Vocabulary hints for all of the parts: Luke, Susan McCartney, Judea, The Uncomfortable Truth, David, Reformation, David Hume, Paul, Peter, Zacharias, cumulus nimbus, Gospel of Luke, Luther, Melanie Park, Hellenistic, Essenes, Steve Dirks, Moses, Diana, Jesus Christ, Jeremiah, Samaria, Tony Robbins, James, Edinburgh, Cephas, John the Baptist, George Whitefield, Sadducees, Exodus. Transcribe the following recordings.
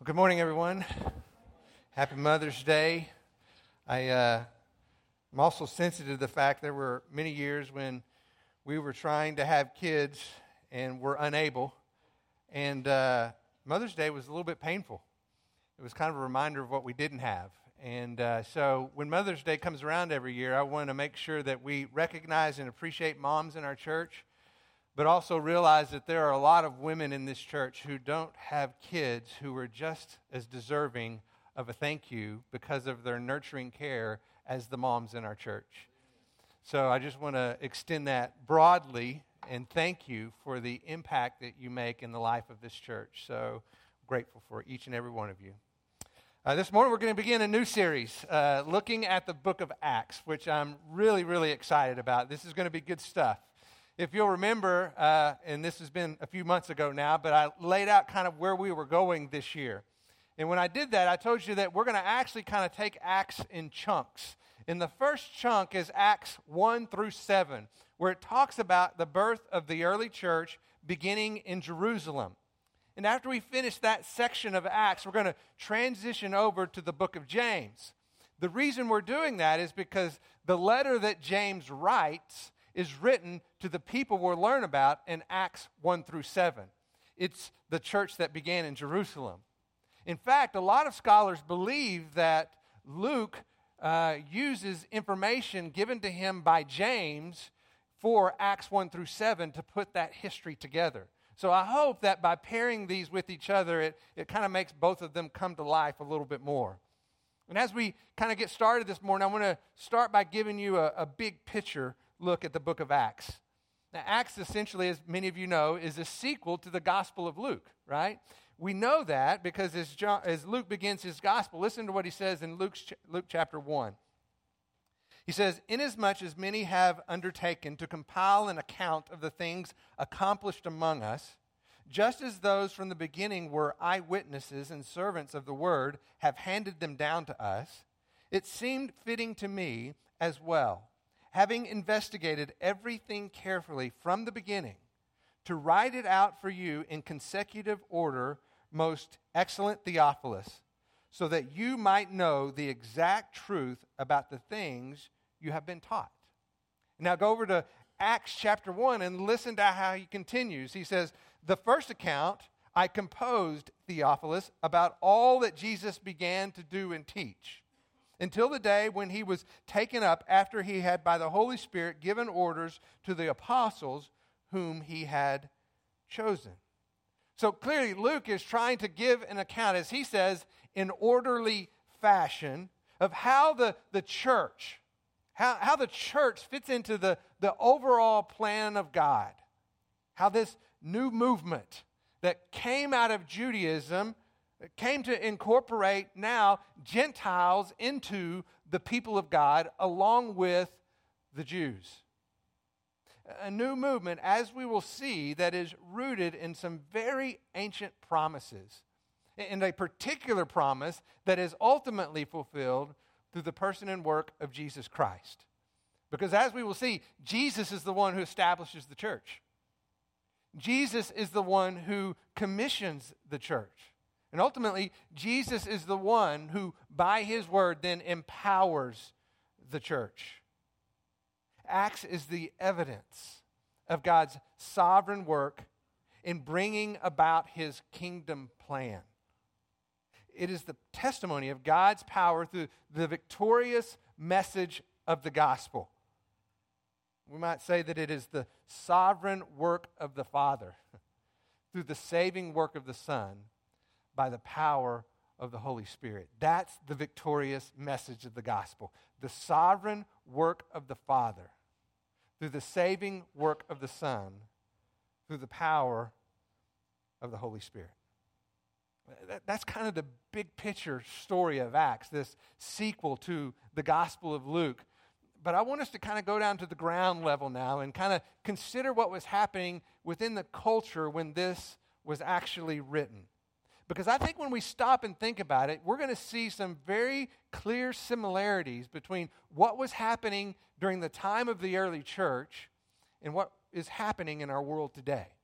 Well, good morning, everyone. Happy Mother's Day. I'm also sensitive to the fact there were many years when we were trying to have kids and were unable. And Mother's Day was a little bit painful. It was kind of a reminder of what we didn't have. And so when Mother's Day comes around every year, I want to make sure that we recognize and appreciate moms in our church, but also realize that there are a lot of women in this church who don't have kids who are just as deserving of a thank you because of their nurturing care as the moms in our church. So I just want to extend that broadly and thank you for the impact that you make in the life of this church. So grateful for each and every one of you. This morning, we're going to begin a new series looking at the book of Acts, which I'm really, really excited about. This is going to be good stuff. If you'll remember, and this has been a few months ago now, but I laid out kind of where we were going this year. And when I did that, I told you that we're going to actually kind of take Acts in chunks. And the first chunk is Acts 1 through 7, where it talks about the birth of the early church beginning in Jerusalem. And after we finish that section of Acts, we're going to transition over to the book of James. The reason we're doing that is because the letter that James writes is written to the people we'll learn about in Acts 1 through 7. It's the church that began in Jerusalem. In fact, a lot of scholars believe that Luke uses information given to him by James for Acts 1 through 7 to put that history together. So I hope that by pairing these with each other, it kind of makes both of them come to life a little bit more. And as we kind of get started this morning, I want to start by giving you a big picture look at the book of Acts. Now, Acts essentially, as many of you know, is a sequel to the Gospel of Luke, right? We know that because as Luke begins his gospel, listen to what he says in Luke chapter 1. He says, "Inasmuch as many have undertaken to compile an account of the things accomplished among us, just as those from the beginning were eyewitnesses and servants of the word have handed them down to us, it seemed fitting to me as well, having investigated everything carefully from the beginning, to write it out for you in consecutive order, most excellent Theophilus, so that you might know the exact truth about the things you have been taught." Now go over to Acts chapter 1 and listen to how he continues. He says, "The first account I composed, Theophilus, about all that Jesus began to do and teach, until the day when he was taken up after he had by the Holy Spirit given orders to the apostles whom he had chosen." So clearly Luke is trying to give an account, as he says, in orderly fashion of how the church fits into the overall plan of God, how this new movement that came out of Judaism came to incorporate now Gentiles into the people of God along with the Jews. A new movement, as we will see, that is rooted in some very ancient promises, and a particular promise that is ultimately fulfilled through the person and work of Jesus Christ. Because as we will see, Jesus is the one who establishes the church. Jesus is the one who commissions the church. And ultimately, Jesus is the one who, by his word, then empowers the church. Acts is the evidence of God's sovereign work in bringing about his kingdom plan. It is the testimony of God's power through the victorious message of the gospel. We might say that it is the sovereign work of the Father through the saving work of the Son by the power of the Holy Spirit. That's the victorious message of the gospel. The sovereign work of the Father through the saving work of the Son through the power of the Holy Spirit. That's kind of the big picture story of Acts, this sequel to the Gospel of Luke. But I want us to kind of go down to the ground level now and kind of consider what was happening within the culture when this was actually written. Because I think when we stop and think about it, we're going to see some very clear similarities between what was happening during the time of the early church and what is happening in our world today.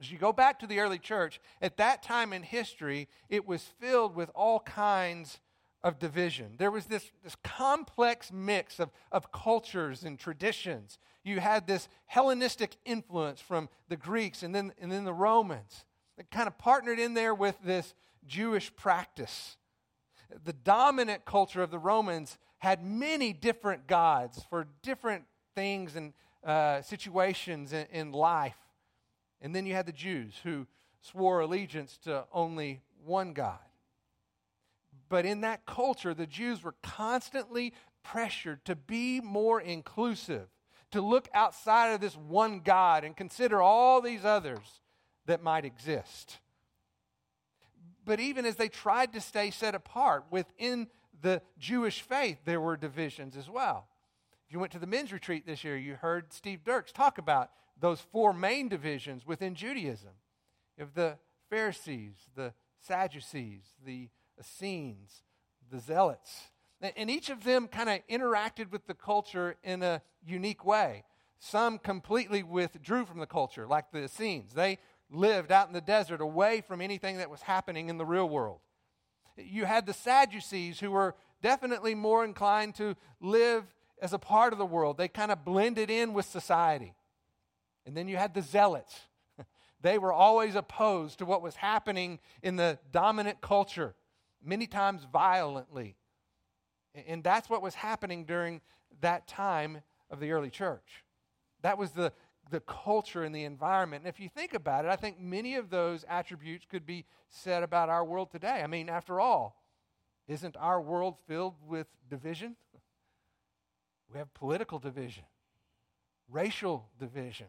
As you go back to the early church, at that time in history, it was filled with all kinds of division. There was this complex mix of cultures and traditions. You had this Hellenistic influence from the Greeks and then the Romans. It kind of partnered in there with this Jewish practice. The dominant culture of the Romans had many different gods for different things and situations in life. And then you had the Jews who swore allegiance to only one God. But in that culture, the Jews were constantly pressured to be more inclusive, to look outside of this one God and consider all these others that might exist. But even as they tried to stay set apart, within the Jewish faith, there were divisions as well. If you went to the men's retreat this year, you heard Steve Dirks talk about those four main divisions within Judaism. You have the Pharisees, the Sadducees, the Essenes, the Zealots. And each of them kind of interacted with the culture in a unique way. Some completely withdrew from the culture, like the Essenes. They lived out in the desert, away from anything that was happening in the real world. You had the Sadducees, who were definitely more inclined to live as a part of the world. They kind of blended in with society. And then you had the Zealots. They were always opposed to what was happening in the dominant culture, many times violently. And that's what was happening during that time of the early church. That was the culture and the environment. And if you think about it, I think many of those attributes could be said about our world today. I mean, after all, isn't our world filled with division? We have political division, racial division,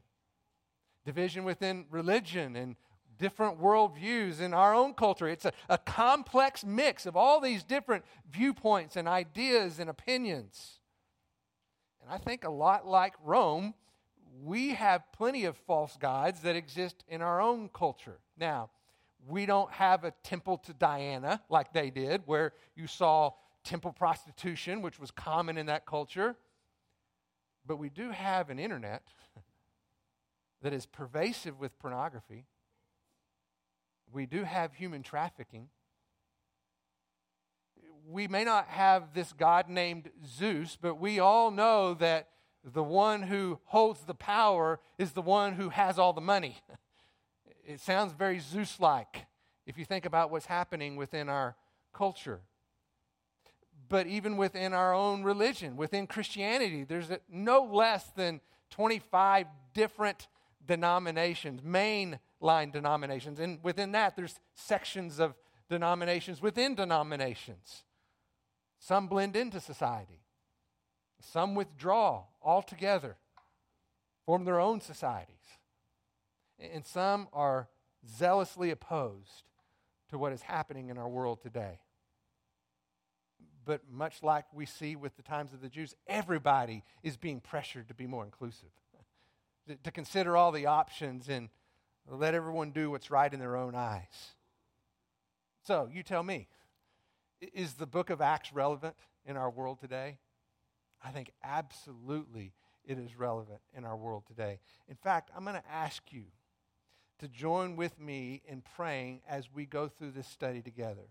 division within religion and different worldviews in our own culture. It's a complex mix of all these different viewpoints and ideas and opinions. And I think a lot like Rome, we have plenty of false gods that exist in our own culture. Now, we don't have a temple to Diana like they did, where you saw temple prostitution, which was common in that culture. But we do have an internet that is pervasive with pornography. We do have human trafficking. We may not have this god named Zeus, but we all know that the one who holds the power is the one who has all the money. It sounds very Zeus-like if you think about what's happening within our culture. But even within our own religion, within Christianity, there's no less than 25 different denominations, mainline denominations. And within that, there's sections of denominations within denominations. Some blend into society. Some withdraw altogether, form their own societies. And some are zealously opposed to what is happening in our world today. But much like we see with the times of the Jews, everybody is being pressured to be more inclusive, to consider all the options and let everyone do what's right in their own eyes. So you tell me, is the book of Acts relevant in our world today? I think absolutely it is relevant in our world today. In fact, I'm going to ask you to join with me in praying as we go through this study together,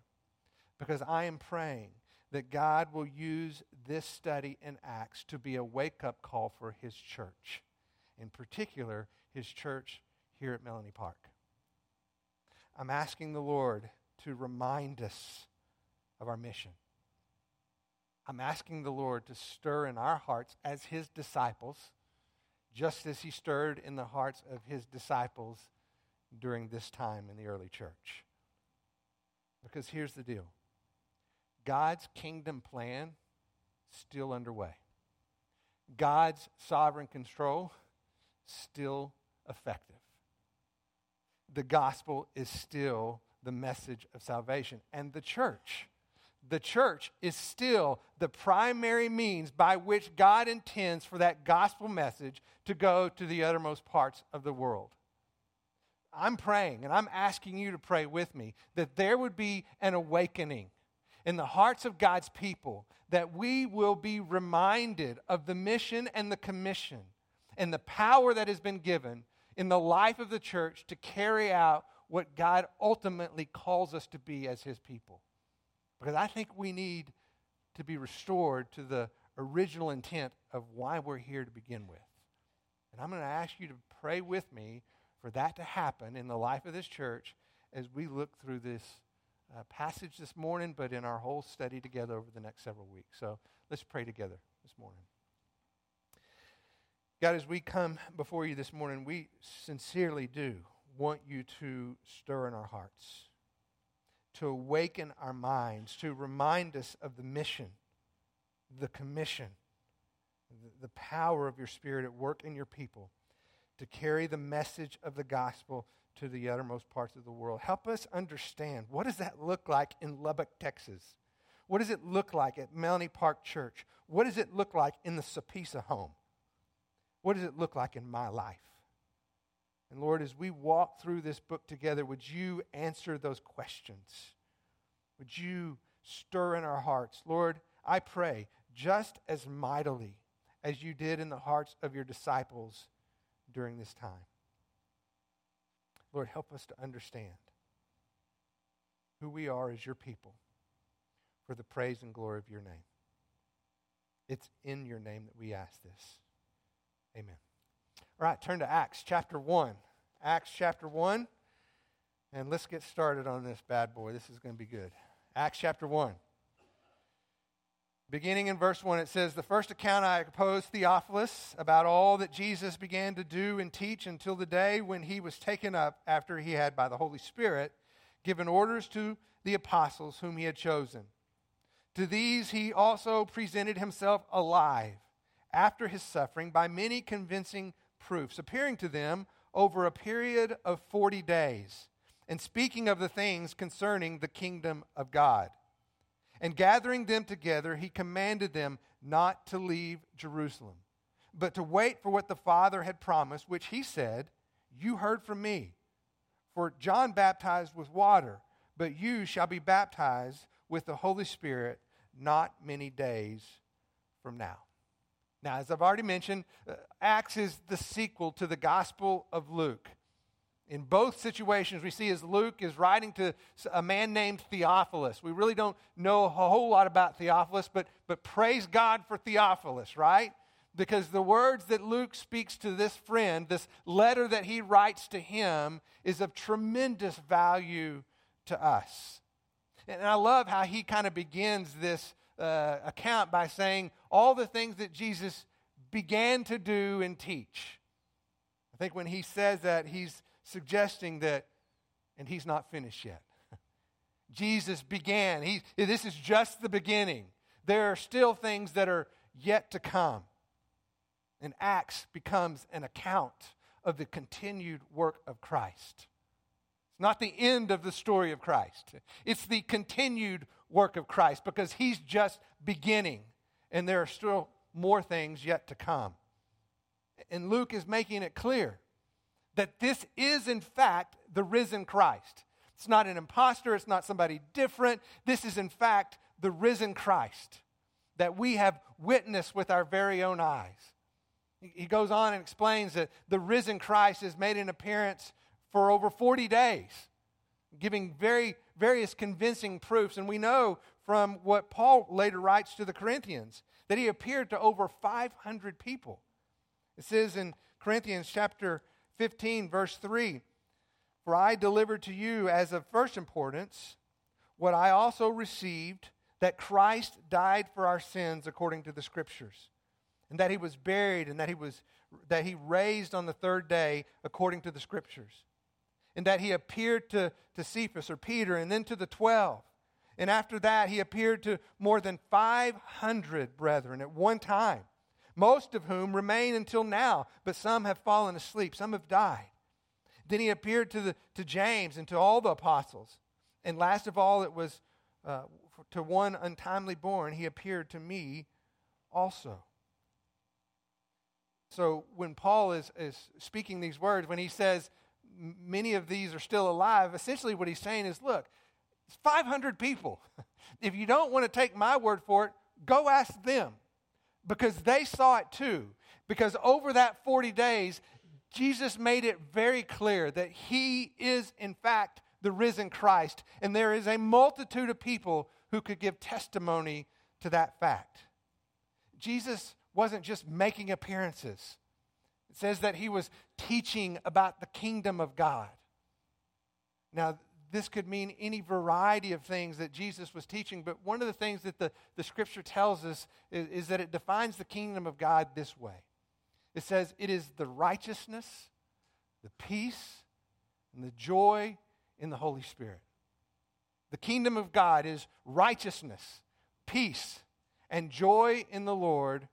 because I am praying that God will use this study in Acts to be a wake-up call for His church, in particular, His church here at Melanie Park. I'm asking the Lord to remind us of our mission. I'm asking the Lord to stir in our hearts as His disciples, just as He stirred in the hearts of His disciples during this time in the early church. Because here's the deal. God's kingdom plan still underway. God's sovereign control still effective. The gospel is still the message of salvation. And the church is still the primary means by which God intends for that gospel message to go to the uttermost parts of the world. I'm praying, and I'm asking you to pray with me, that there would be an awakening in the hearts of God's people, that we will be reminded of the mission and the commission and the power that has been given in the life of the church to carry out what God ultimately calls us to be as his people. Because I think we need to be restored to the original intent of why we're here to begin with. And I'm going to ask you to pray with me for that to happen in the life of this church as we look through this passage this morning, but in our whole study together over the next several weeks. So let's pray together this morning. God, as we come before you this morning, we sincerely do want you to stir in our hearts, to awaken our minds, to remind us of the mission, the commission, the power of your Spirit at work in your people to carry the message of the gospel to the uttermost parts of the world. Help us understand, what does that look like in Lubbock, Texas? What does it look like at Melanie Park Church? What does it look like in the Cephas home? What does it look like in my life? And Lord, as we walk through this book together, would you answer those questions? Would you stir in our hearts? Lord, I pray, just as mightily as you did in the hearts of your disciples during this time. Lord, help us to understand who we are as your people for the praise and glory of your name. It's in your name that we ask this. Amen. All right, turn to Acts chapter 1. Acts chapter 1. And let's get started on this bad boy. This is going to be good. Acts chapter 1. Beginning in verse 1, it says, "The first account I composed, Theophilus, about all that Jesus began to do and teach until the day when he was taken up, after he had, by the Holy Spirit, given orders to the apostles whom he had chosen. To these he also presented himself alive, after his suffering, by many convincing proofs, appearing to them over a period of 40 days, and speaking of the things concerning the kingdom of God. And gathering them together, he commanded them not to leave Jerusalem, but to wait for what the Father had promised, which he said, 'You heard from me. For John baptized with water, but you shall be baptized with the Holy Spirit not many days from now.'" Now, as I've already mentioned, Acts is the sequel to the Gospel of Luke. In both situations, we see as Luke is writing to a man named Theophilus. We really don't know a whole lot about Theophilus, but praise God for Theophilus, right? Because the words that Luke speaks to this friend, this letter that he writes to him, is of tremendous value to us. And I love how he kind of begins this account by saying all the things that Jesus began to do and teach. I think when he says that, he's suggesting that, and he's not finished yet. Jesus began. This is just the beginning. There are still things that are yet to come. And Acts becomes an account of the continued work of Christ. It's not the end of the story of Christ. It's the continued work of Christ, because he's just beginning, and there are still more things yet to come. And Luke is making it clear that this is, in fact, the risen Christ. It's not an imposter. It's not somebody different. This is, in fact, the risen Christ that we have witnessed with our very own eyes. He goes on and explains that the risen Christ has made an appearance for over 40 days, giving various convincing proofs. And we know from what Paul later writes to the Corinthians that he appeared to over 500 people. It says in Corinthians chapter 15, verse 3, "For I delivered to you as of first importance what I also received, that Christ died for our sins according to the Scriptures, and that he was buried, and that he raised on the third day according to the Scriptures, and that he appeared to Cephas," or Peter, "and then to the 12. And after that he appeared to more than 500 brethren at one time, most of whom remain until now, but some have fallen asleep." Some have died. "Then he appeared to James and to all the apostles. And last of all, it was to one untimely born, he appeared to me also." So when Paul is speaking these words, when he says many of these are still alive, essentially what he's saying is, look, it's 500 people. If you don't want to take my word for it, go ask them. Because they saw it too. Because over that 40 days, Jesus made it very clear that he is, in fact, the risen Christ, and there is a multitude of people who could give testimony to that fact. Jesus wasn't just making appearances. It says that he was teaching about the kingdom of God. Now, this could mean any variety of things that Jesus was teaching, but one of the things that the Scripture tells us is that it defines the kingdom of God this way. It says it is the righteousness, the peace, and the joy in the Holy Spirit. The kingdom of God is righteousness, peace, and joy in the Lord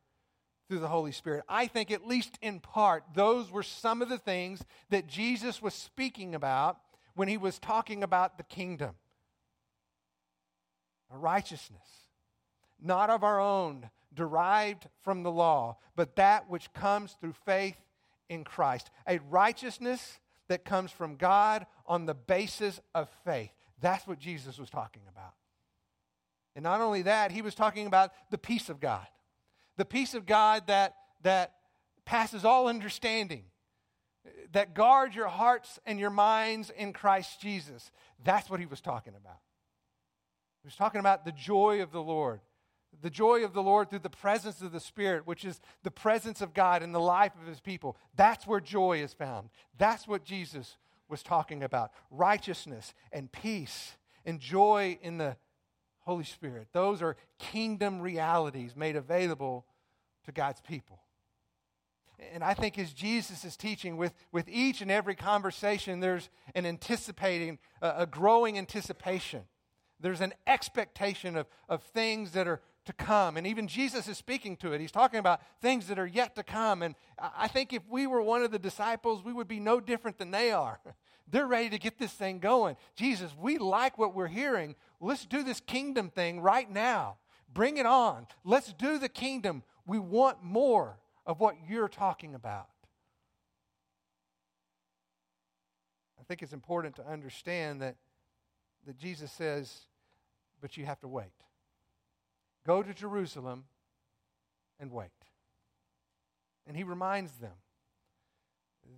through the Holy Spirit. I think, at least in part, those were some of the things that Jesus was speaking about when he was talking about the kingdom. A righteousness, not of our own, derived from the law, but that which comes through faith in Christ. A righteousness that comes from God on the basis of faith. That's what Jesus was talking about. And not only that, he was talking about the peace of God. The peace of God that passes all understanding, that guards your hearts and your minds in Christ Jesus. That's what he was talking about. He was talking about the joy of the Lord. The joy of the Lord through the presence of the Spirit, which is the presence of God in the life of his people. That's where joy is found. That's what Jesus was talking about. Righteousness and peace and joy in the Holy Spirit. Those are kingdom realities made available to God's people. And I think as Jesus is teaching, with each and every conversation, there's an anticipating, a growing anticipation. There's an expectation of things that are to come. And even Jesus is speaking to it. He's talking about things that are yet to come. And I think if we were one of the disciples, we would be no different than they are. They're ready to get this thing going. Jesus, we like what we're hearing. Let's do this kingdom thing right now. Bring it on. Let's do the kingdom. We want more of what you're talking about. I think it's important to understand that Jesus says, but you have to wait. Go to Jerusalem and wait. And he reminds them,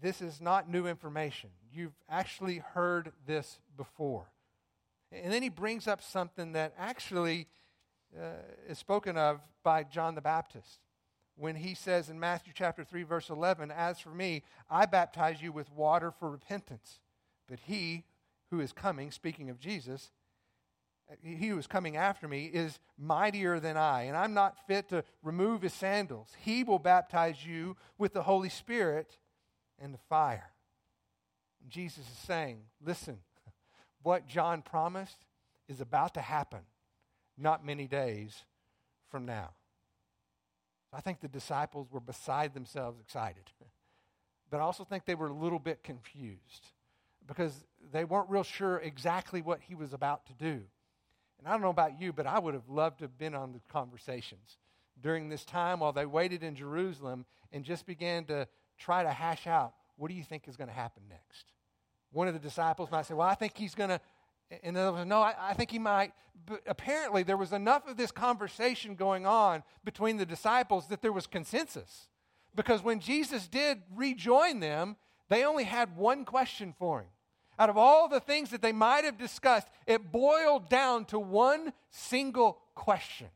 this is not new information. You've actually heard this before. And then he brings up something that actually is spoken of by John the Baptist when he says in Matthew chapter 3, verse 11, "As for me, I baptize you with water for repentance, but he who is coming," speaking of Jesus, "he who is coming after me is mightier than I, and I'm not fit to remove his sandals. He will baptize you with the Holy Spirit and the fire." And Jesus is saying, listen, what John promised is about to happen not many days from now. I think the disciples were beside themselves excited, but I also think they were a little bit confused, because they weren't real sure exactly what he was about to do. And I don't know about you, but I would have loved to have been on the conversations during this time while they waited in Jerusalem and just began to try to hash out, what do you think is going to happen next? One of the disciples might say, well, I think he's going to, and the other one, no, I think he might. But apparently there was enough of this conversation going on between the disciples that there was consensus. Because when Jesus did rejoin them, they only had one question for him. Out of all the things that they might have discussed, it boiled down to one single question.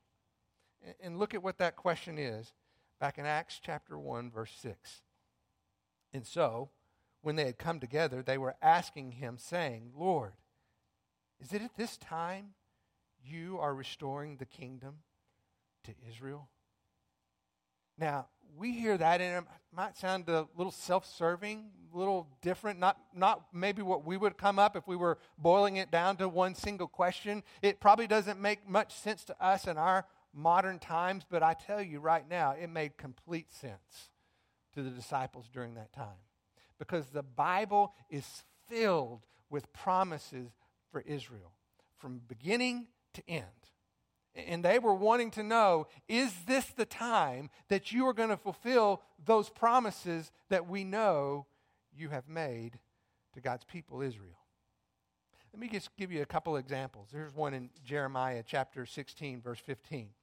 And look at what that question is back in Acts chapter 1, verse 6. "And so, when they had come together, they were asking him, saying, 'Lord, is it at this time you are restoring the kingdom to Israel?'" Now, we hear that, and it might sound a little self-serving, a little different, not maybe what we would come up if we were boiling it down to one single question. It probably doesn't make much sense to us in our modern times, but I tell you right now, it made complete sense to the disciples during that time, because the Bible is filled with promises for Israel from beginning to end. And they were wanting to know, is this the time that you are going to fulfill those promises that we know you have made to God's people, Israel? Let me just give you a couple examples. Here's one in Jeremiah chapter 16, verse 15.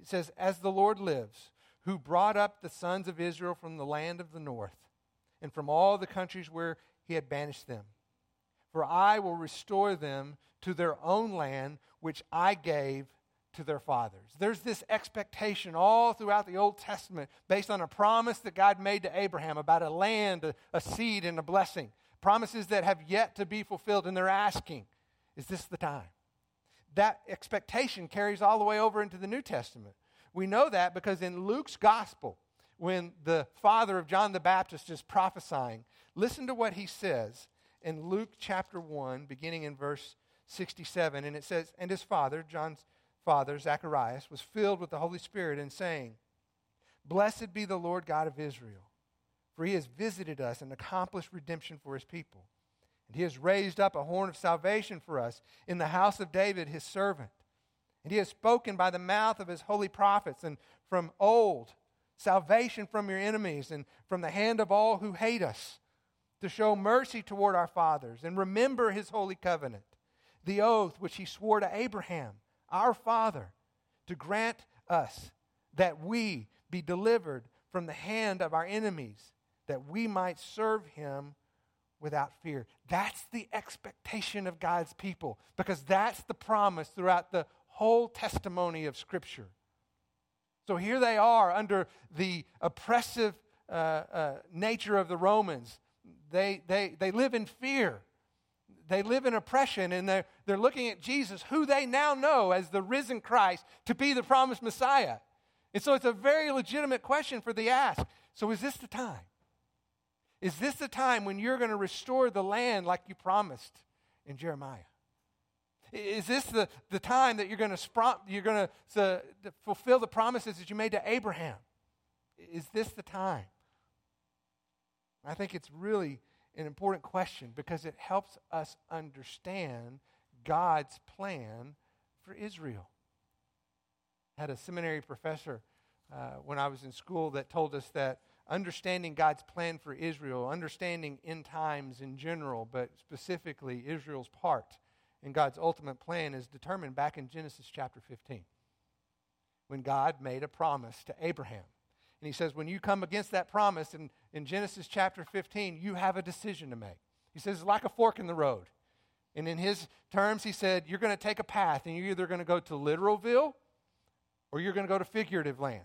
It says, "As the Lord lives, who brought up the sons of Israel from the land of the north, and from all the countries where he had banished them. For I will restore them to their own land, which I gave to their fathers. There's this expectation all throughout the Old Testament based on a promise that God made to Abraham about a land, a seed, and a blessing. Promises that have yet to be fulfilled, and they're asking, is this the time? That expectation carries all the way over into the New Testament. We know that because in Luke's gospel, when the father of John the Baptist is prophesying, listen to what he says in Luke chapter 1, beginning in verse 67. And it says, and his father, John's father, Zacharias, was filled with the Holy Spirit and saying, blessed be the Lord God of Israel, for he has visited us and accomplished redemption for his people. And he has raised up a horn of salvation for us in the house of David, his servant. And he has spoken by the mouth of his holy prophets, and from old, salvation from your enemies and from the hand of all who hate us, to show mercy toward our fathers and remember his holy covenant, the oath which he swore to Abraham, our father, to grant us that we be delivered from the hand of our enemies, that we might serve him without fear. That's the expectation of God's people, because that's the promise throughout the whole testimony of Scripture. So here they are under the oppressive nature of the Romans. They live in fear. They live in oppression, and they're looking at Jesus, who they now know as the risen Christ, to be the promised Messiah. And so it's a very legitimate question for the ask. So is this the time? Is this the time when you're going to restore the land like you promised in Jeremiah? Is this the time that you're going to fulfill the promises that you made to Abraham? Is this the time? I think it's really an important question because it helps us understand God's plan for Israel. I had a seminary professor when I was in school that told us that understanding God's plan for Israel, understanding end times in general, but specifically Israel's part in God's ultimate plan, is determined back in Genesis chapter 15, when God made a promise to Abraham. And he says, when you come against that promise in Genesis chapter 15, you have a decision to make. He says, it's like a fork in the road. And in his terms, he said, you're going to take a path, and you're either going to go to literalville or you're going to go to figurative land.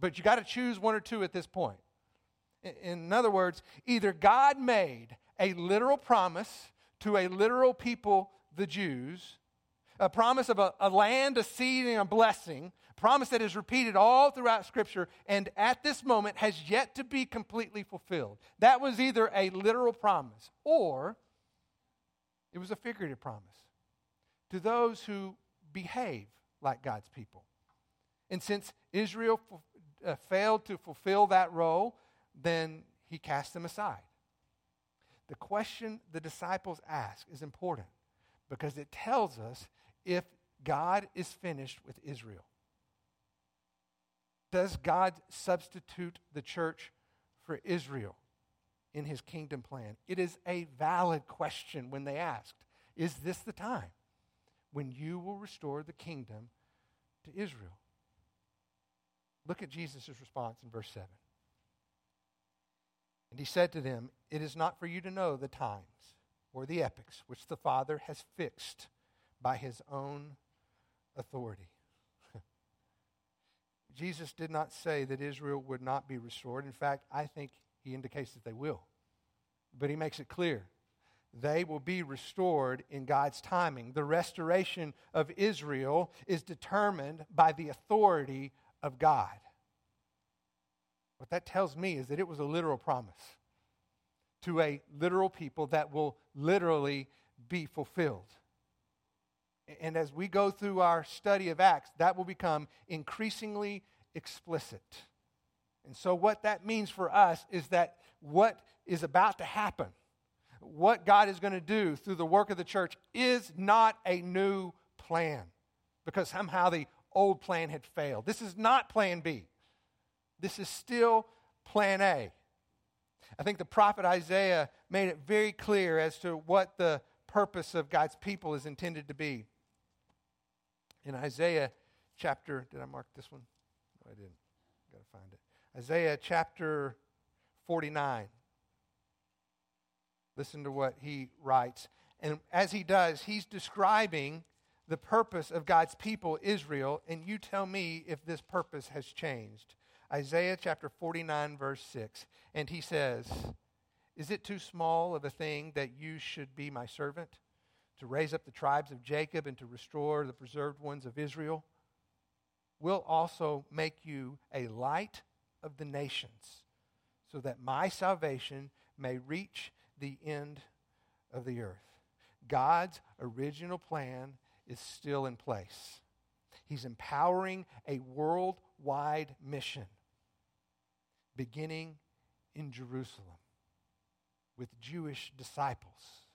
But you got to choose one or two at this point. In other words, either God made a literal promise to a literal people, the Jews, a promise of a land, a seed, and a blessing, promise that is repeated all throughout Scripture and at this moment has yet to be completely fulfilled. That was either a literal promise or it was a figurative promise to those who behave like God's people. And since Israel failed to fulfill that role, then he cast them aside. The question the disciples ask is important because it tells us if God is finished with Israel. Does God substitute the church for Israel in his kingdom plan? It is a valid question when they asked, is this the time when you will restore the kingdom to Israel? Look at Jesus' response in verse 7. And he said to them, it is not for you to know the times or the epochs which the Father has fixed by his own authority. Jesus did not say that Israel would not be restored. In fact, I think he indicates that they will. But he makes it clear. They will be restored in God's timing. The restoration of Israel is determined by the authority of God. What that tells me is that it was a literal promise to a literal people that will literally be fulfilled. And as we go through our study of Acts, that will become increasingly explicit. And so what that means for us is that what is about to happen, what God is going to do through the work of the church, is not a new plan because somehow the old plan had failed. This is not plan B. This is still plan A. I think the prophet Isaiah made it very clear as to what the purpose of God's people is intended to be. In Isaiah chapter, did I mark this one? No, I didn't. I've got to find it. Isaiah chapter 49, Listen to what he writes. And as he does, he's describing the purpose of God's people, Israel, and you tell me if this purpose has changed. Isaiah chapter 49, verse 6. And he says, "Is it too small of a thing that you should be my servant, to raise up the tribes of Jacob and to restore the preserved ones of Israel? Will also make you a light of the nations, so that my salvation may reach the end of the earth." God's original plan is still in place. He's empowering a worldwide mission, beginning in Jerusalem with Jewish disciples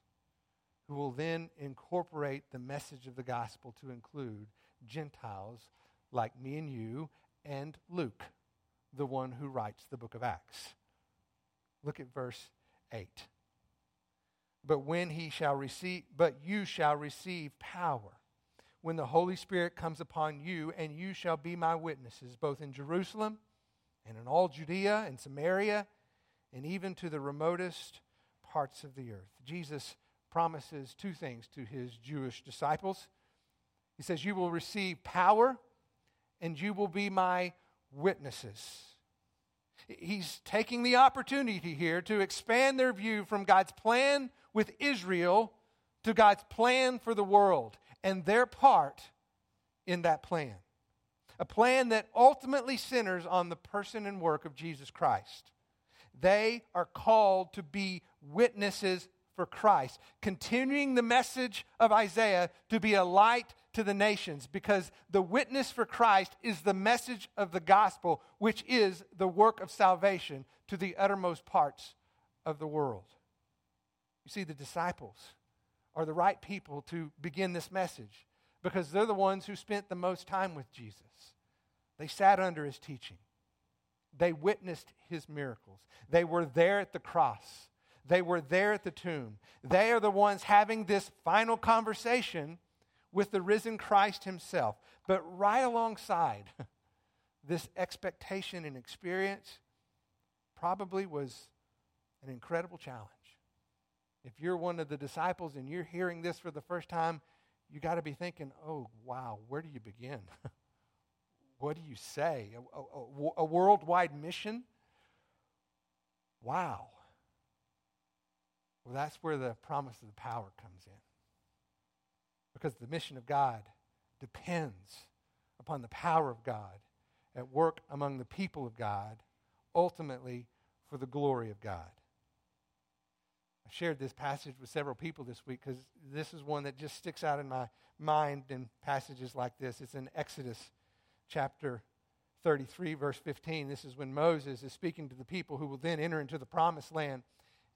who will then incorporate the message of the gospel to include Gentiles like me and you and Luke, the one who writes the book of Acts. Look at verse 8. But you shall receive power when the Holy Spirit comes upon you, and you shall be my witnesses, both in Jerusalem and in all Judea and Samaria, and even to the remotest parts of the earth. Jesus promises two things to his Jewish disciples. He says, "You will receive power, and you will be my witnesses." He's taking the opportunity here to expand their view from God's plan with Israel to God's plan for the world and their part in that plan. A plan that ultimately centers on the person and work of Jesus Christ. They are called to be witnesses for Christ, continuing the message of Isaiah to be a light to the nations, because the witness for Christ is the message of the gospel, which is the work of salvation to the uttermost parts of the world. You see, the disciples are the right people to begin this message because they're the ones who spent the most time with Jesus. They sat under his teaching. They witnessed his miracles. They were there at the cross. They were there at the tomb. They are the ones having this final conversation with the risen Christ himself. But right alongside this expectation and experience probably was an incredible challenge. If you're one of the disciples and you're hearing this for the first time, you got to be thinking, "Oh, wow, where do you begin? What do you say? A worldwide mission? Wow." Well, that's where the promise of the power comes in, because the mission of God depends upon the power of God at work among the people of God, ultimately for the glory of God. I shared this passage with several people this week because this is one that just sticks out in my mind in passages like this. It's in Exodus chapter 33, verse 15. This is when Moses is speaking to the people who will then enter into the promised land.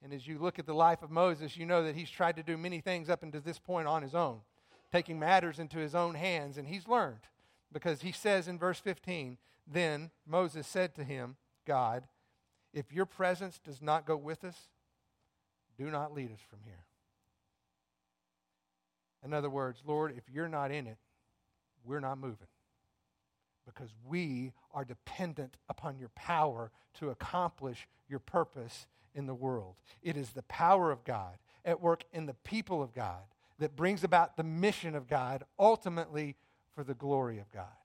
And as you look at the life of Moses, you know that he's tried to do many things up until this point on his own, taking matters into his own hands, and he's learned, because he says in verse 15, "Then Moses said to him, God, if your presence does not go with us, do not lead us from here." In other words, Lord, if you're not in it, we're not moving, because we are dependent upon your power to accomplish your purpose in the world. It is the power of God at work in the people of God that brings about the mission of God, ultimately for the glory of God.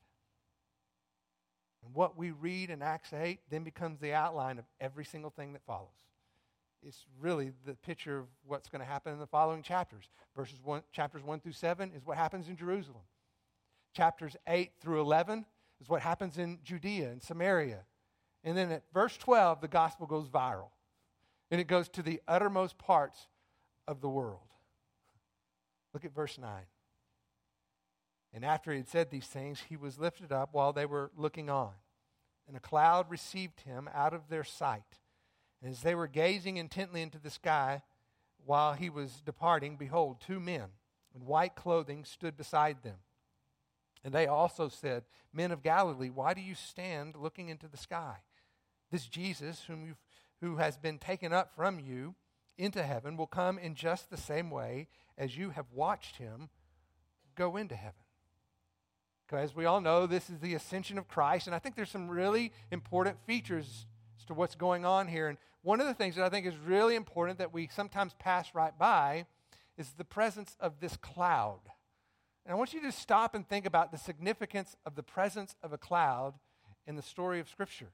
And what we read in Acts 8 then becomes the outline of every single thing that follows. It's really the picture of what's going to happen in the following chapters. Chapters 1 through 7 is what happens in Jerusalem. Chapters 8 through 11 is what happens in Judea and Samaria. And then at verse 12, the gospel goes viral. And it goes to the uttermost parts of the world. Look at verse 9. "And after he had said these things, he was lifted up while they were looking on. And a cloud received him out of their sight. And as they were gazing intently into the sky while he was departing, behold, two men in white clothing stood beside them. And they also said, 'Men of Galilee, why do you stand looking into the sky? This Jesus, who has been taken up from you into heaven, will come in just the same way as you have watched him go into heaven.'" Because we all know this is the ascension of Christ, and I think there's some really important features as to what's going on here, and one of the things that I think is really important that we sometimes pass right by is the presence of this cloud. And I want you to stop and think about the significance of the presence of a cloud in the story of Scripture.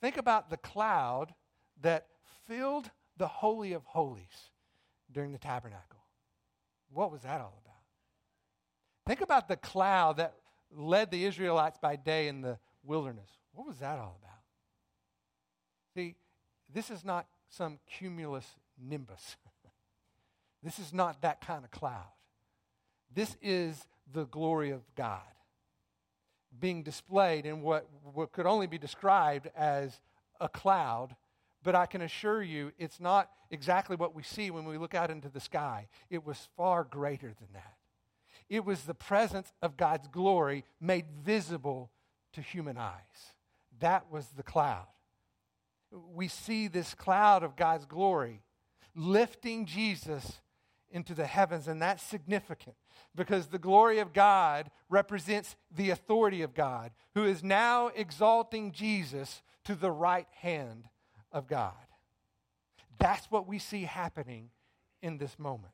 Think about the cloud that filled the Holy of Holies during the tabernacle. What was that all about? Think about the cloud that led the Israelites by day in the wilderness. What was that all about? See, this is not some cumulus nimbus. This is not that kind of cloud. This is the glory of God being displayed in what could only be described as a cloud, but I can assure you it's not exactly what we see when we look out into the sky. It was far greater than that. It was the presence of God's glory made visible to human eyes. That was the cloud. We see this cloud of God's glory lifting Jesus into the heavens, and that's significant because the glory of God represents the authority of God, who is now exalting Jesus to the right hand of God. That's what we see happening in this moment.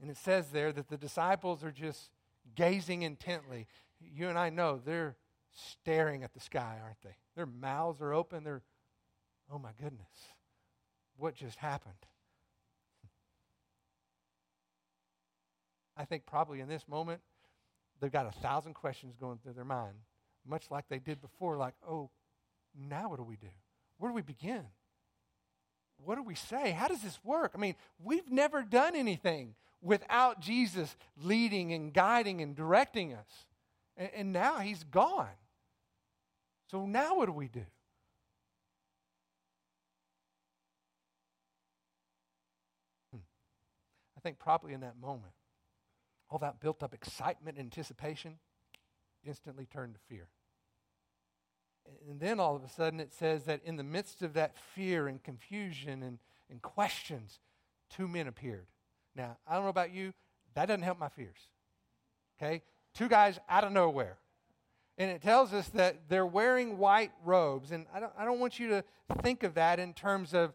And it says there that the disciples are just gazing intently. You and I know they're staring at the sky, aren't they? Their mouths are open. They're, oh my goodness, what just happened? I think probably in this moment, they've got 1,000 questions going through their mind, much like they did before, like, oh, now what do we do? Where do we begin? What do we say? How does this work? I mean, we've never done anything without Jesus leading and guiding and directing us. And now he's gone. So now what do we do? I think probably in that moment, all that built-up excitement and anticipation instantly turned to fear. And then all of a sudden it says that in the midst of that fear and confusion and questions, two men appeared. Now, I don't know about you, that doesn't help my fears. Okay? Two guys out of nowhere. And it tells us that they're wearing white robes. And I don't want you to think of that in terms of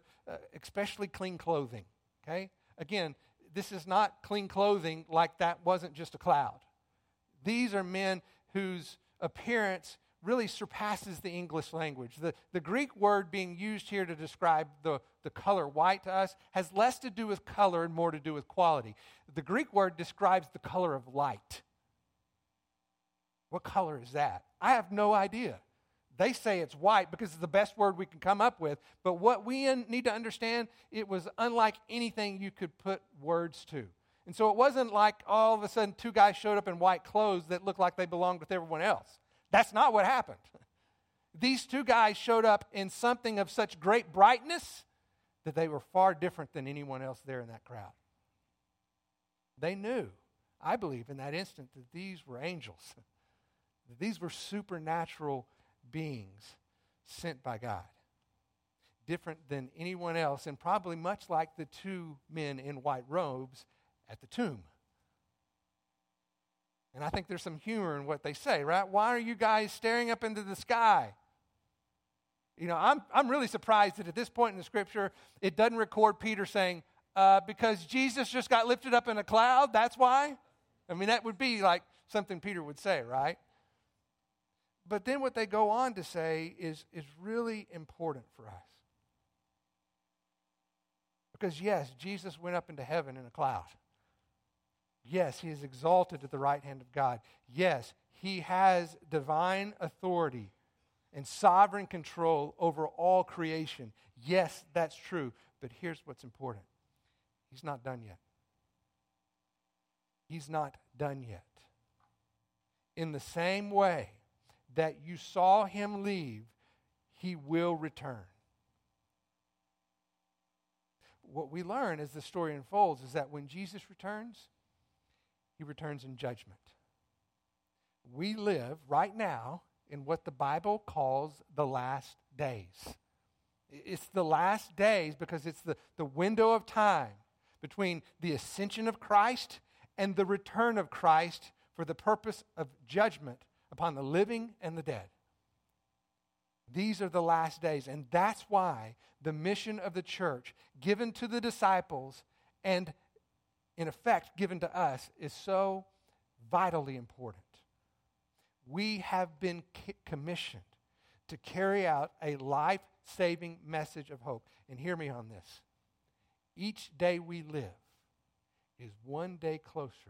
especially clean clothing. Okay? Again, this is not clean clothing like that wasn't just a cloud. These are men whose appearance really surpasses the English language. The Greek word being used here to describe the color white to us has less to do with color and more to do with quality. The Greek word describes the color of light. What color is that? I have no idea. They say it's white because it's the best word we can come up with. But what we need to understand, it was unlike anything you could put words to. And so it wasn't like all of a sudden two guys showed up in white clothes that looked like they belonged with everyone else. That's not what happened. These two guys showed up in something of such great brightness that they were far different than anyone else there in that crowd. They knew, I believe, in that instant that these were angels, that these were supernatural beings sent by God, different than anyone else, and probably much like the two men in white robes at the tomb. And I think there's some humor in what they say, right? Why are you guys staring up into the sky? You know, I'm really surprised that at this point in the Scripture, it doesn't record Peter saying, because Jesus just got lifted up in a cloud, that's why? I mean, that would be like something Peter would say, right? But then what they go on to say is really important for us. Because yes, Jesus went up into heaven in a cloud. Yes, he is exalted at the right hand of God. Yes, he has divine authority and sovereign control over all creation. Yes, that's true. But here's what's important. He's not done yet. He's not done yet. In the same way that you saw him leave, he will return. What we learn as the story unfolds is that when Jesus returns, he returns in judgment. We live right now in what the Bible calls the last days. It's the last days because it's the window of time between the ascension of Christ and the return of Christ for the purpose of judgment upon the living and the dead. These are the last days. And that's why the mission of the church given to the disciples and, in effect, given to us is so vitally important. We have been commissioned to carry out a life-saving message of hope. And hear me on this. Each day we live is one day closer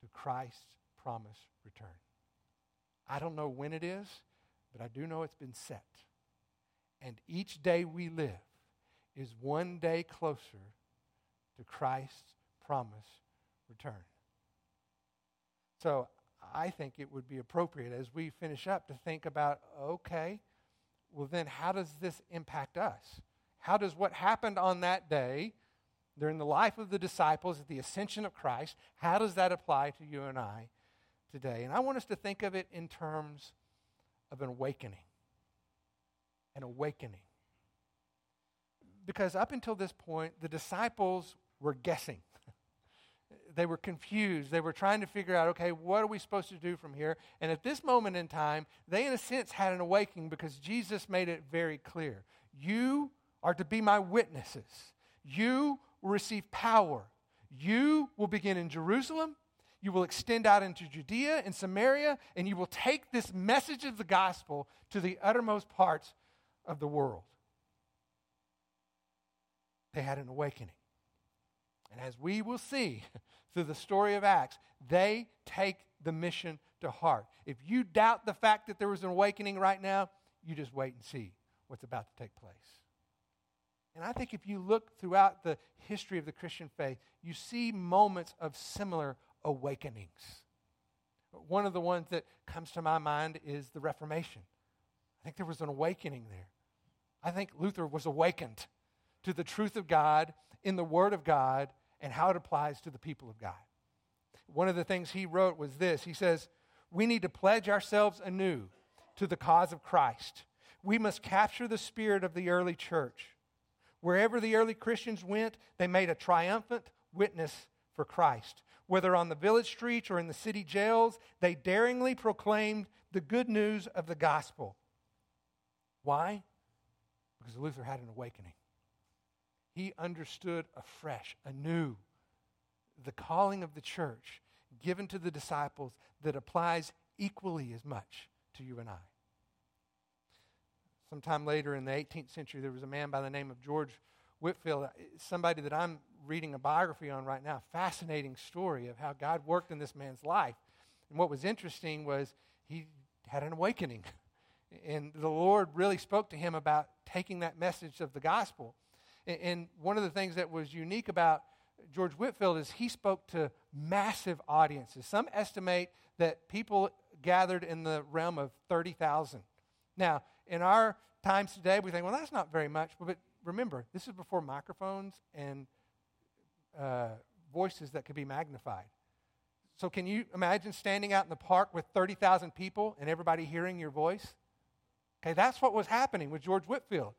to Christ's promised return. I don't know when it is, but I do know it's been set. And each day we live is one day closer to Christ's promised return. So I think it would be appropriate as we finish up to think about, okay, well then how does this impact us? How does what happened on that day during the life of the disciples at the ascension of Christ, how does that apply to you and I today? And I want us to think of it in terms of an awakening. An awakening. Because up until this point, the disciples were guessing. They were confused. They were trying to figure out, okay, what are we supposed to do from here? And at this moment in time, they in a sense had an awakening because Jesus made it very clear. You are to be my witnesses. You will receive power. You will begin in Jerusalem. You will extend out into Judea and Samaria, and you will take this message of the gospel to the uttermost parts of the world. They had an awakening. And as we will see through the story of Acts, they take the mission to heart. If you doubt the fact that there was an awakening right now, you just wait and see what's about to take place. And I think if you look throughout the history of the Christian faith, you see moments of similar awakenings. One of the ones that comes to my mind is the Reformation. I think there was an awakening there. I think Luther was awakened to the truth of God in the Word of God and how it applies to the people of God. One of the things he wrote was this. He says, we need to pledge ourselves anew to the cause of Christ. We must capture the spirit of the early church. Wherever the early Christians went, they made a triumphant witness for Christ. Whether on the village streets or in the city jails, they daringly proclaimed the good news of the gospel. Why? Because Luther had an awakening. He understood afresh, anew, the calling of the church given to the disciples that applies equally as much to you and I. Sometime later in the 18th century, there was a man by the name of George Whitefield, somebody that I'm reading a biography on right now, fascinating story of how God worked in this man's life. And what was interesting was he had an awakening. And the Lord really spoke to him about taking that message of the gospel. And one of the things that was unique about George Whitefield is he spoke to massive audiences. Some estimate that people gathered in the realm of 30,000. Now, in our times today, we think, well, that's not very much. But remember, this is before microphones and voices that could be magnified. So can you imagine standing out in the park with 30,000 people and everybody hearing your voice? Okay, that's what was happening with George Whitefield.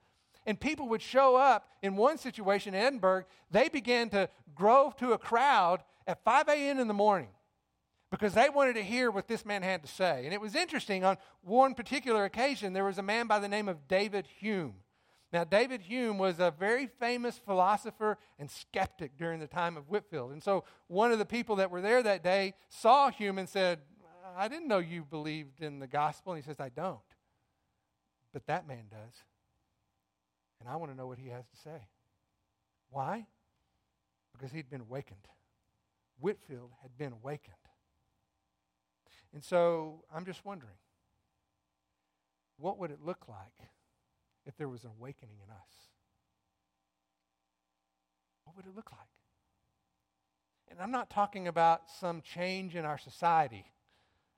And people would show up in one situation in Edinburgh. They began to grow to a crowd at 5 a.m. in the morning, because they wanted to hear what this man had to say. And it was interesting, on one particular occasion, there was a man by the name of David Hume. Now, David Hume was a very famous philosopher and skeptic during the time of Whitefield. And so one of the people that were there that day saw Hume and said, I didn't know you believed in the gospel. And he says, I don't. But that man does. And I want to know what he has to say. Why? Because he'd been awakened. Whitefield had been awakened. And so I'm just wondering, what would it look like if there was an awakening in us? What would it look like? And I'm not talking about some change in our society.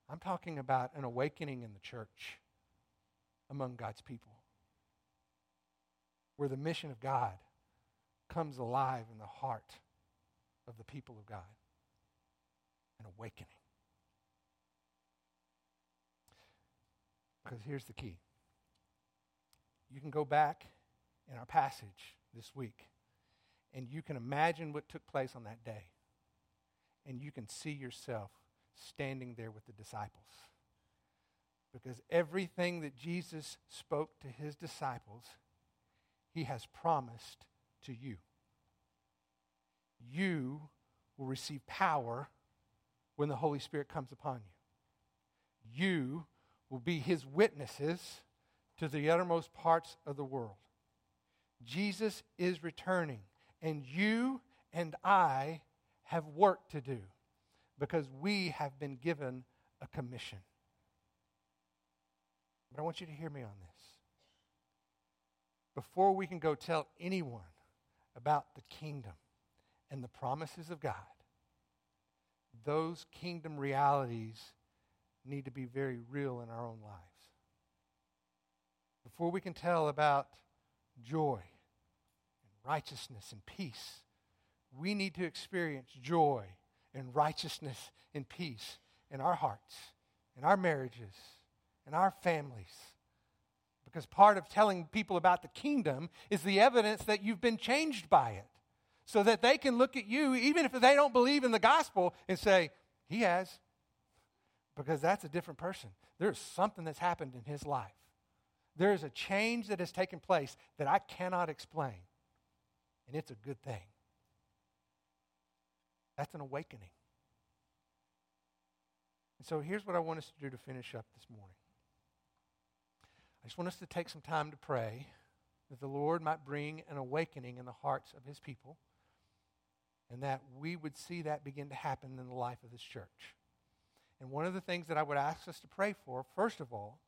I'm talking about an awakening in the church among God's people, where the mission of God comes alive in the heart of the people of God. An awakening. Because here's the key. You can go back in our passage this week, and you can imagine what took place on that day. And you can see yourself standing there with the disciples. Because everything that Jesus spoke to his disciples, he has promised to you. You will receive power when the Holy Spirit comes upon you. You will be his witnesses to the uttermost parts of the world. Jesus is returning, and you and I have work to do because we have been given a commission. But I want you to hear me on this. Before we can go tell anyone about the kingdom and the promises of God, those kingdom realities need to be very real in our own lives. Before we can tell about joy and righteousness and peace, we need to experience joy and righteousness and peace in our hearts, in our marriages, in our families. Because part of telling people about the kingdom is the evidence that you've been changed by it, so that they can look at you, even if they don't believe in the gospel, and say, he has, because that's a different person. There's something that's happened in his life. There is a change that has taken place that I cannot explain, and it's a good thing. That's an awakening. And so here's what I want us to do to finish up this morning. I just want us to take some time to pray that the Lord might bring an awakening in the hearts of his people, and that we would see that begin to happen in the life of this church. And one of the things that I would ask us to pray for, first of all,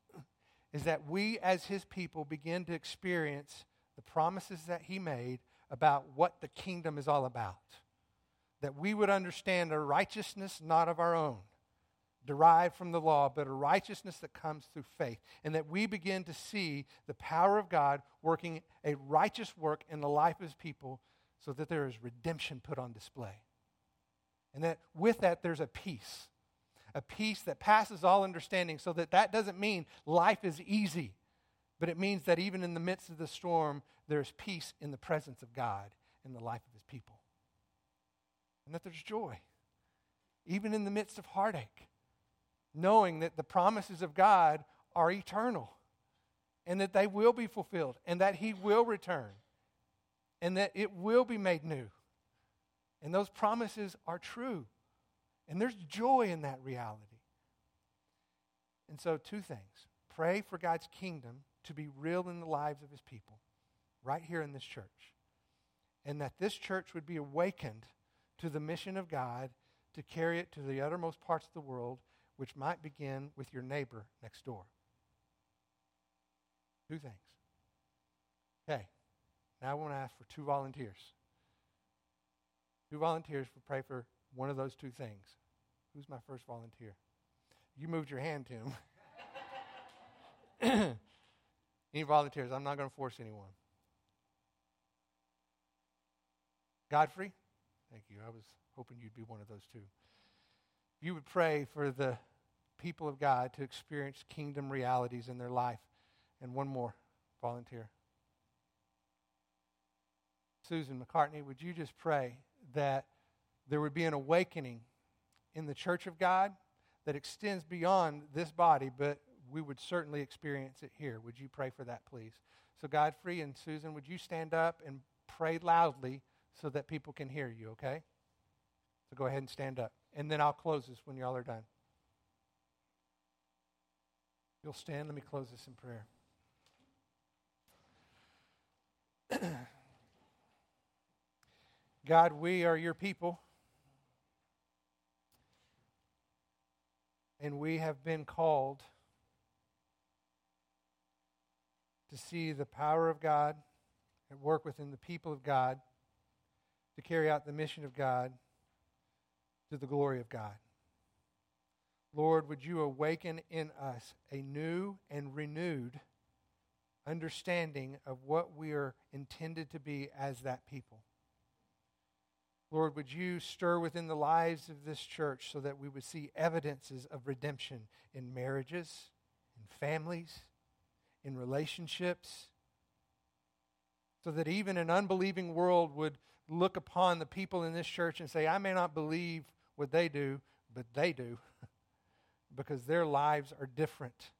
is that we as his people begin to experience the promises that he made about what the kingdom is all about. That we would understand a righteousness not of our own, derived from the law, but a righteousness that comes through faith. And that we begin to see the power of God working a righteous work in the life of his people so that there is redemption put on display. And that with that, there's a peace that passes all understanding, so that that doesn't mean life is easy, but it means that even in the midst of the storm, there's peace in the presence of God in the life of his people. And that there's joy, even in the midst of heartache, knowing that the promises of God are eternal and that they will be fulfilled and that he will return and that it will be made new. And those promises are true. And there's joy in that reality. And so two things. Pray for God's kingdom to be real in the lives of his people right here in this church. And that this church would be awakened to the mission of God to carry it to the uttermost parts of the world, which might begin with your neighbor next door. Two things. Okay, now I want to ask for two volunteers. Two volunteers will pray for one of those two things. Who's my first volunteer? You moved your hand, Tim. Any volunteers? I'm not going to force anyone. Godfrey? Thank you. I was hoping you'd be one of those two. You would pray for the people of God to experience kingdom realities in their life. And one more volunteer. Susan McCartney, would you just pray that there would be an awakening in the church of God that extends beyond this body, but we would certainly experience it here. Would you pray for that, please? So Godfrey and Susan, would you stand up and pray loudly so that people can hear you, okay? So go ahead and stand up. And then I'll close this when y'all are done. You'll stand. Let me close this in prayer. God, we are your people. And we have been called to see the power of God at work within the people of God, to carry out the mission of God, to the glory of God. Lord, would you awaken in us a new and renewed understanding of what we are intended to be as that people. Lord, would you stir within the lives of this church so that we would see evidences of redemption in marriages, in families, in relationships, so that even an unbelieving world would look upon the people in this church and say, I may not believe what they do, but they do, because their lives are different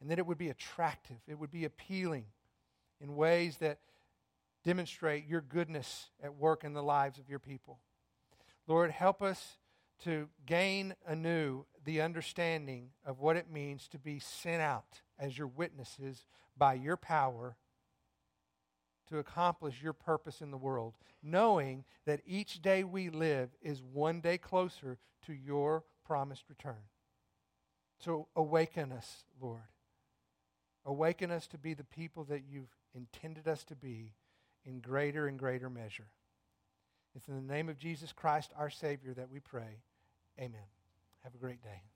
and that it would be attractive, it would be appealing in ways that demonstrate your goodness at work in the lives of your people. Lord, help us to gain anew the understanding of what it means to be sent out as your witnesses by your power to accomplish your purpose in the world, knowing that each day we live is one day closer to your promised return. So awaken us, Lord. Awaken us to be the people that you've intended us to be in greater and greater measure. It's in the name of Jesus Christ, our Savior, that we pray. Amen. Have a great day.